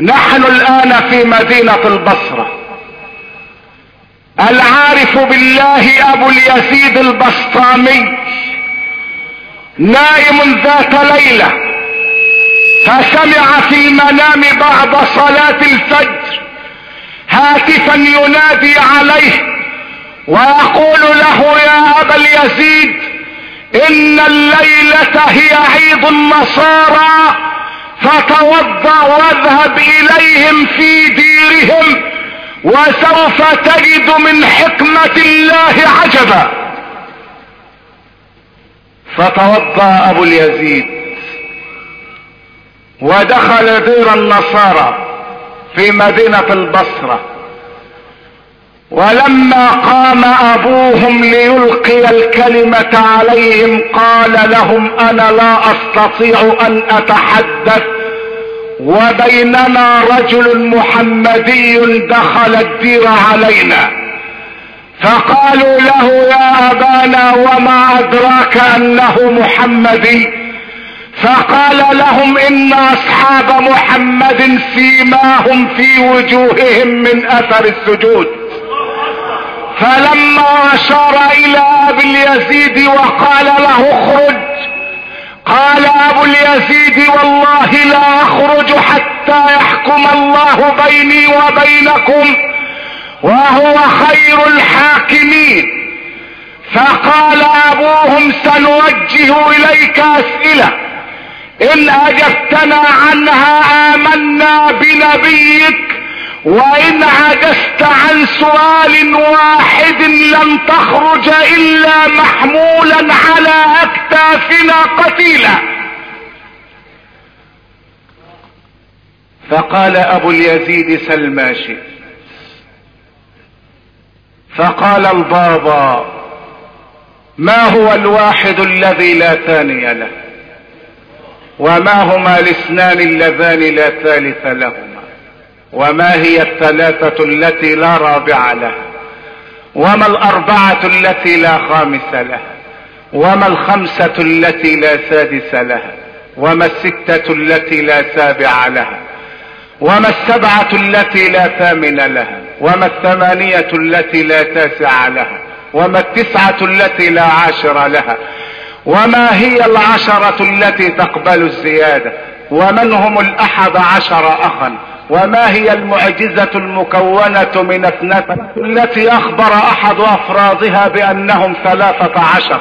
نحن الآن في مدينة البصرة. العارف بالله أبو اليزيد البصطامي نائم ذات ليلة فسمع في المنام بعد صلاة الفجر هاتفا ينادي عليه ويقول له: يا أبا اليزيد، إن الليلة هي عيد النصارى، فتوضأ واذهب إليهم في ديرهم وسوف تجد من حكمة الله عجبا. فتوضأ أبو اليزيد ودخل دير النصارى في مدينة البصرة. ولما قام أبوهم ليلقي الكلمة عليهم قال لهم: أنا لا أستطيع أن أتحدث، وبيننا رجل محمدي دخل الدير علينا. فقالوا له: يا أبانا، وما أدراك أنه محمدي؟ فقال لهم: إن أصحاب محمد سيماهم في وجوههم من أثر السجود. فلما أشار إلى أبي اليزيد وقال له: اخرج، قال أبو اليزيد: والله لا أخرج حتى يحكم الله بيني وبينكم، وهو خير الحاكمين. فقال أبوهم: سنوجه إليك أسئلة، إن أجبتنا عنها آمنا بنبيك، وإن عجزت عن سؤال واحد لن تخرج إلا محمولا على أكتافنا قتيلا. فقال أبو اليزيد: سل ما شئت. فقال البابا: ما هو الواحد الذي لا ثاني له، وما هما الاثنان اللذان لا ثالث لهما، وما هي الثلاثة التي لا رابع لها، وما الأربعة التي لا خامس لها، وما الخمسة التي لا سادس لها، وما الستة التي لا سابع لها، وما السبعة التي لا ثامن لها، وما الثمانية التي لا تاسع لها، وما التسعة التي لا عاشر لها، وما هي العشرة التي تقبل الزيادة، ومن هم الأحد عشر أخا، وما هي المعجزة المكونة من اثنتين التي أخبر أحد أفرادها بأنهم 13،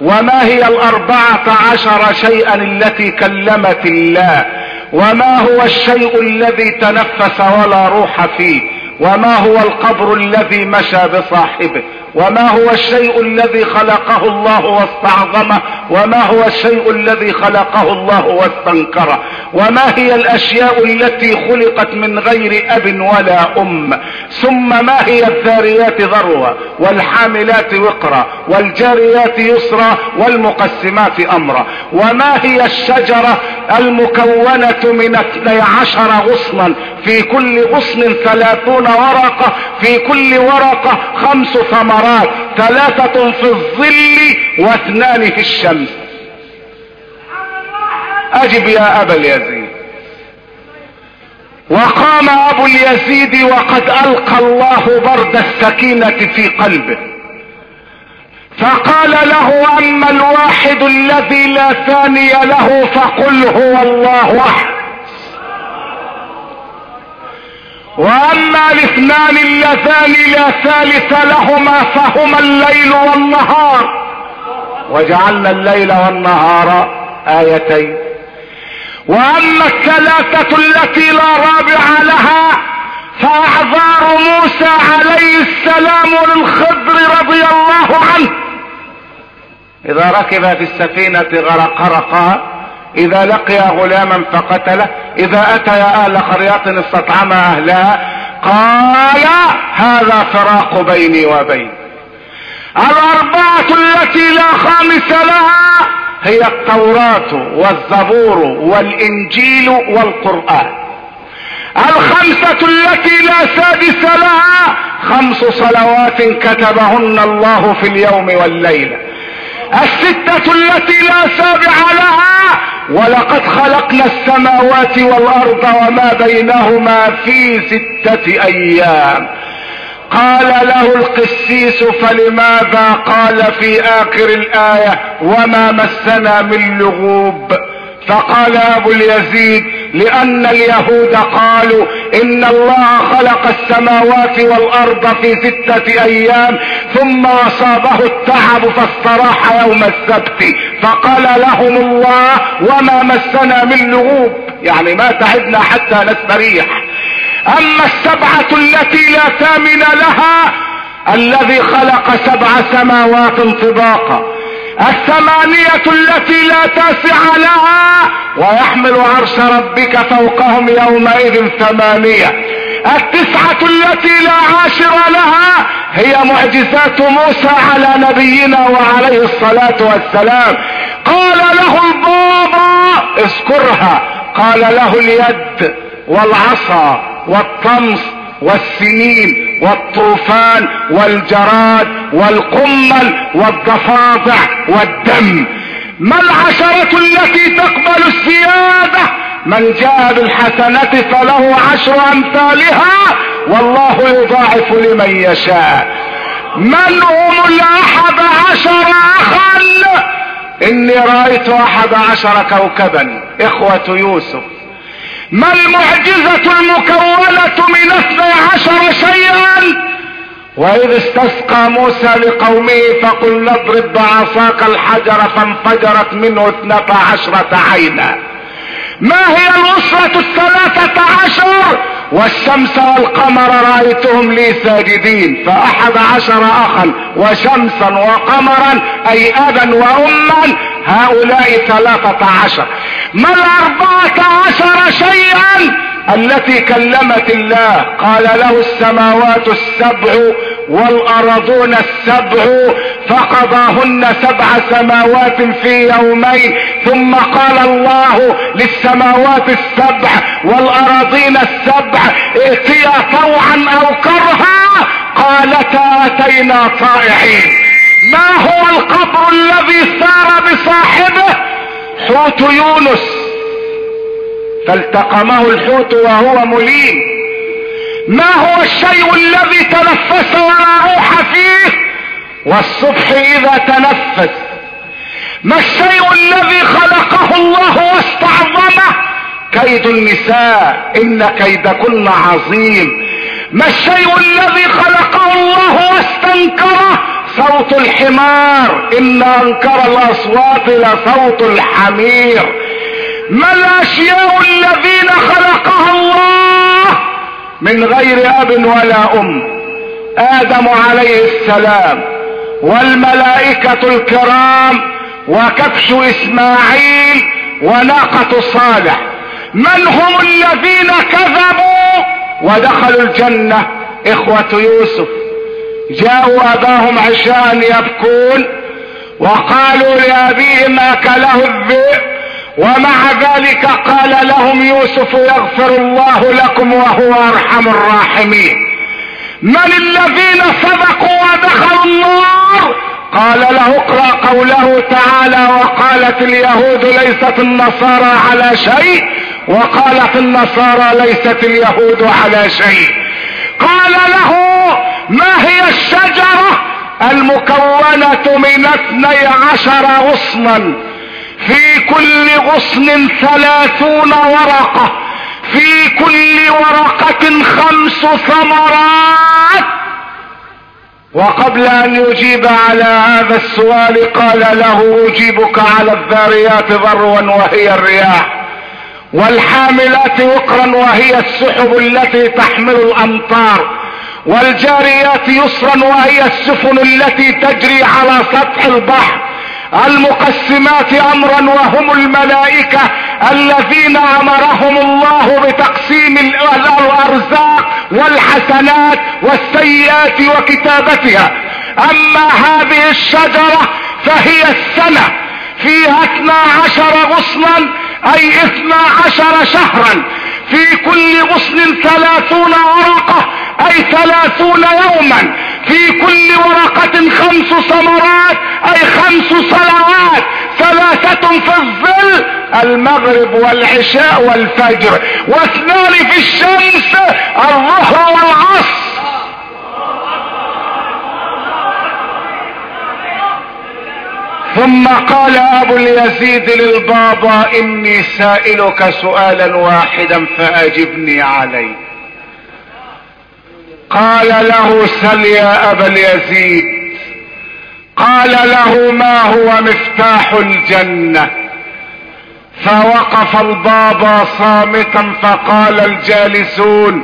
وما هي 14 شيئا التي كلمت الله، وما هو الشيء الذي تنفس ولا روح فيه، وما هو القبر الذي مشى بصاحبه، وما هو الشيء الذي خلقه الله واستعظمه، وما هو الشيء الذي خلقه الله واستنكره، وما هي الأشياء التي خلقت من غير أب ولا أم، ثم ما هي الذاريات ذروة، والحاملات وقرا، والجاريات يسرا، والمقسمات أمرا، وما هي الشجرة المكونة من 12 غصنا، في كل غصن 30 ورقة، في كل ورقة 5 ثمرات، 3 في الظل واثنان في الشمس. أجب يا أبا اليزيد. وقام أبو اليزيد وقد ألقى الله برد السكينة في قلبه، فقال له: أما الواحد الذي لا ثاني له فقل هو الله أحد، وأما الاثنان اللذان لا ثالث لهما فهما الليل والنهار، وجعلنا الليل والنهار آيتين، وأما الثلاثة التي لا رابع لها فأعذار موسى عليه السلام للخضر رضي الله عنه: إذا ركب في السفينة غرق رقاء، إذا لقي غلاما فقتله، إذا أتى أهل قرية استطعم أهلها، قال: هذا فراق بيني وبينك. الأربعة التي لا خامس لها هي التوراة والزبور والإنجيل والقرآن. الخمسة التي لا سادس لها 5 صلوات كتبهن الله في اليوم والليلة. 6 التي لا سابع لها ولقد خلقنا السماوات والأرض وما بينهما في 6 أيام. قال له القسيس فلماذا؟ قال في آخر الآية وما مسنا من لغوب. فقال أبو اليزيد لأن اليهود قالوا إن الله خلق السماوات والأرض في 6 أيام ثم أصابه التعب فاستراح يوم السبت، فقال لهم الله وما مسنا من لغوب، يعني ما تعبنا حتى نستريح. أما 7 التي لا ثامن لها، الذي خلق 7 سماوات طباقا، 8 التي لا تاسع لها، ويحمل عرش ربك فوقهم يومئذ 8. 9 التي لا عاشر لها هي معجزات موسى على نبينا وعليه الصلاة والسلام. قال له البابا اذكرها، قال له اليد والعصا والطمس والسنين والطوفان والجراد والقمل والضفادع والدم. ما 10 التي تقبل الزيادة؟ من جاء بالحسنة فله 10 أمثالها والله يضاعف لمن يشاء. من هم 11 أخا؟ إني رأيت 11 كوكبا إخوة يوسف. ما المعجزة المكونة من 12 شيئا؟ وإذ استسقى موسى لقومه فقل نضرب بعصاك الحجر، فانفجرت منه 12 عينا. ما هي الأسرة 13؟ والشمس والقمر رأيتهم لي ساجدين. ف11 أخا وشمسا وقمرا أي أبا وأما، هؤلاء 13. ما 14 شيئا التي كلمت الله؟ قال له السماوات 7 والأرضون 7 فقضاهن 7 سماوات في يومين، ثم قال الله للسماوات 7 والأرضين 7 ائتيا طوعا أو كرها قالتا أتينا طائعين. ما هو القبر الذي سار بصاحبه؟ حوت يونس فالتقمه الحوت وهو مليم. ما هو الشيء الذي تنفس ولا روح فيه والصبح إذا تنفس؟ ما الشيء الذي خلقه الله واستعظمه؟ كيد النساء إن كيدكن عظيم. ما الشيء الذي خلقه الله واستنكره؟ صوت الحمار إن أنكر الأصوات لصوت الحمير. ما الأشياء الذين خلقها الله من غير أب ولا أم؟ آدم عليه السلام والملائكة الكرام وكبش إسماعيل وناقة صالح. من هم الذين كذبوا ودخلوا الجنة؟ إخوة يوسف جاءوا أباهم عشاء يبكون وقالوا لأبيهم أكله الذئب، ومع ذلك قال لهم يوسف يغفر الله لكم وهو أرحم الراحمين. من الذين صدقوا ودخلوا النار؟ قال له اقرأ قوله تعالى وقالت اليهود ليست النصارى على شيء وقالت النصارى ليست اليهود على شيء. قال له ما هي الشجرة المكونة من 12 غصنا؟ في كل غصن 30 ورقة، في كل ورقة 5 ثمرات. وقبل ان يجيب على هذا السؤال قال له اجيبك على الذاريات ذروا وهي الرياح، والحاملات وقرا وهي السحب التي تحمل الامطار، والجاريات يسرا وهي السفن التي تجري على سطح البحر، المقسمات امرا وهم الملائكة الذين امرهم الله بتقسيم الارزاق والحسنات والسيئات وكتابتها. اما هذه الشجرة فهي السنة، فيها 12 غصنا اي 12 شهرا، في كل غصن 30 ورقة اي 30 يوما، في كل ورقة 5 ثمرات اي 5 صلوات. ثلاثة في الظل، المغرب والعشاء والفجر، واثنان في الشمس، الظهر والعصر. ثم قال ابو اليزيد للبابا: اني سائلك سؤالا واحدا فاجبني عليه. قال له: سل يا ابا اليزيد. قال له: ما هو مفتاح الجنة؟ فوقف البابا صامتا، فقال الجالسون: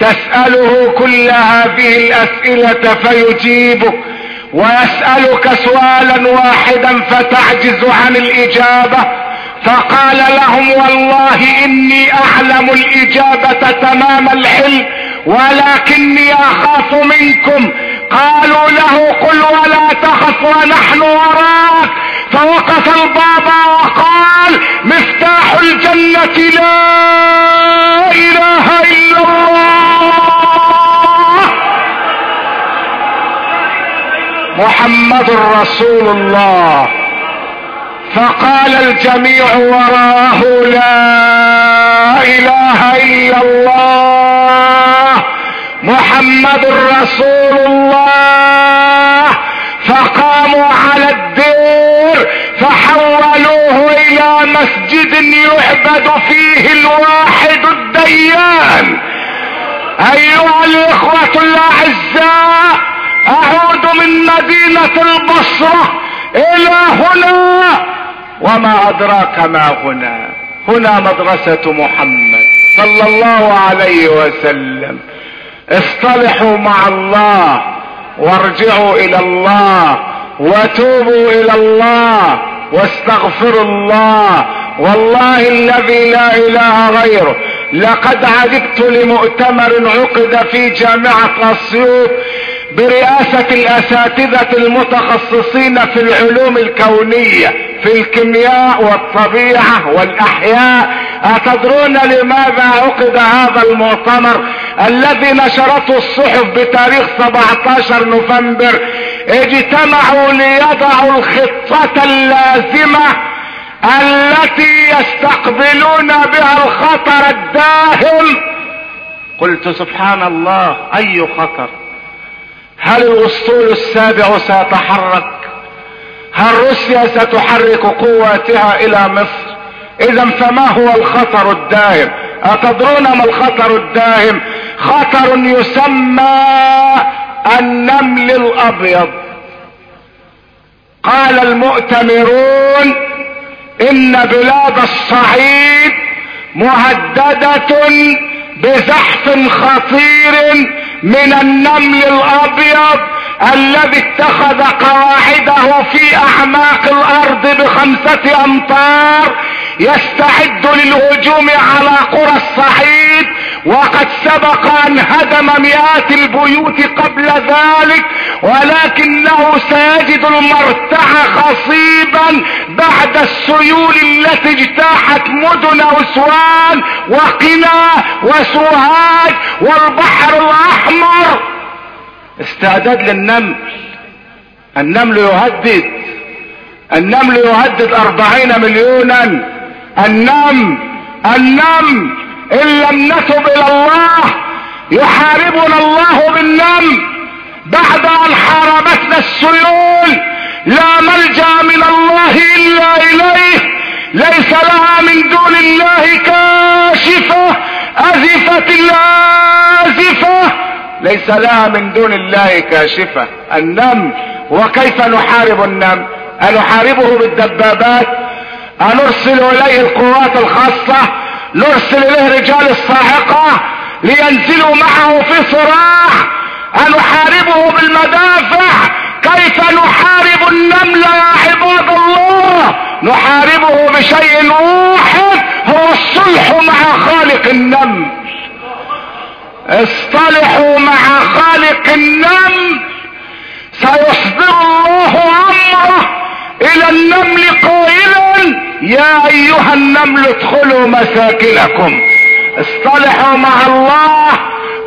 تسأله كل هذه الاسئلة فيجيبه، ويسألك سؤالا واحدا فتعجز عن الإجابة. فقال لهم: والله إني أعلم الإجابة تمام الحل، ولكني أخاف منكم. قالوا له: قل ولا تخف ونحن وراك. فوقف البابا وقال: مفتاح الجنة لا إله إلا الله محمد رسول الله. فقال الجميع وراه: لا اله الا الله محمد رسول الله. فقاموا على الدير فحولوه الى مسجد يعبد فيه الواحد الديان. ايها الاخوة الاعزاء، اعود من مدينة البصرة الى هنا، وما ادراك ما هنا. هنا مدرسة محمد صلى الله عليه وسلم. اصطلحوا مع الله، وارجعوا الى الله، وتوبوا الى الله، واستغفروا الله، والله الذي لا اله غيره. لقد عجبت لمؤتمر عقد في جامعة أسيوط برئاسة الأساتذة المتخصصين في العلوم الكونية، في الكيمياء والطبيعة والأحياء. أتدرون لماذا عقد هذا المؤتمر الذي نشرته الصحف بتاريخ 17 نوفمبر؟ اجتمعوا ليضعوا الخطة اللازمة التي يستقبلون بها الخطر الداهم. قلت: سبحان الله، أي خطر؟ هل الاسطول السابع سيتحرك؟ هل روسيا ستحرك قواتها الى مصر؟ اذا فما هو الخطر الداهم؟ اتدرون ما الخطر الداهم؟ خطر يسمى النمل الابيض. قال المؤتمرون: ان بلاد الصعيد مهددة بزحف خطير من النمل الابيض الذي اتخذ قواعده في اعماق الارض ب5 امتار، يستعد للهجوم على قرى الصعيد، وقد سبق ان هدم مئات البيوت قبل ذلك، ولكنه سيجد المرتع خصيبا بعد السيول التي اجتاحت مدن أسوان وقنا وسوهاج والبحر الاحمر. استعداد للنمل. النمل يهدد 40 مليونا. النمل ان لم نتب الى الله يحاربنا الله بالنمل. بعد ان حاربتنا السيول لا ملجأ من الله الا اليه، ليس لها من دون الله كاشفة. ازفت الازفة، ليس لها من دون الله كاشفة. النمل. وكيف نحارب النمل؟ أنحاربه بالدبابات؟ أنرسل اليه القوات الخاصة؟ نرسل اليه رجال الصاعقة لينزلوا معه في صراع؟ أنحاربه بالمدافع؟ كيف نحارب النمل يا عباد الله؟ نحاربه بشيء واحد، هو الصلح مع خالق النمل. اصطلحوا مع خالق النمل، سيصدر الله امره الى النمل قائلا: يا ايها النمل ادخلوا مساكنكم. اصطلحوا مع الله،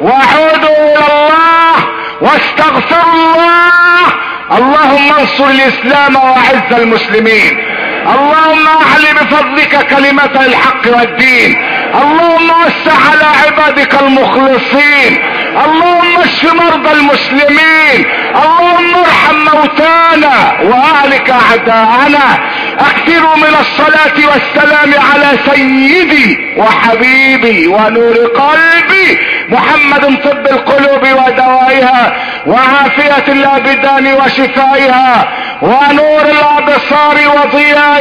وعودوا الى الله، واستغفروا الله. اللهم انصر الاسلام واعز المسلمين. اللهم اعلي بفضلك كلمة الحق والدين، اللهم وسع على عبادك المخلصين، اللهم اشف مرضى المسلمين، اللهم ارحم موتانا واهلك اعداءنا. اكثروا من الصلاة والسلام على سيدي وحبيبي ونور قلبي محمد، طب القلوب ودوائها، وعافية الابدان وشفائها، ونور الابصار وضيائها.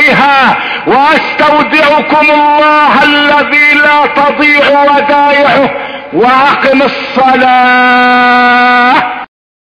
واستودعكم الله الذي لا تضيع ودائعه، واقم الصلاة.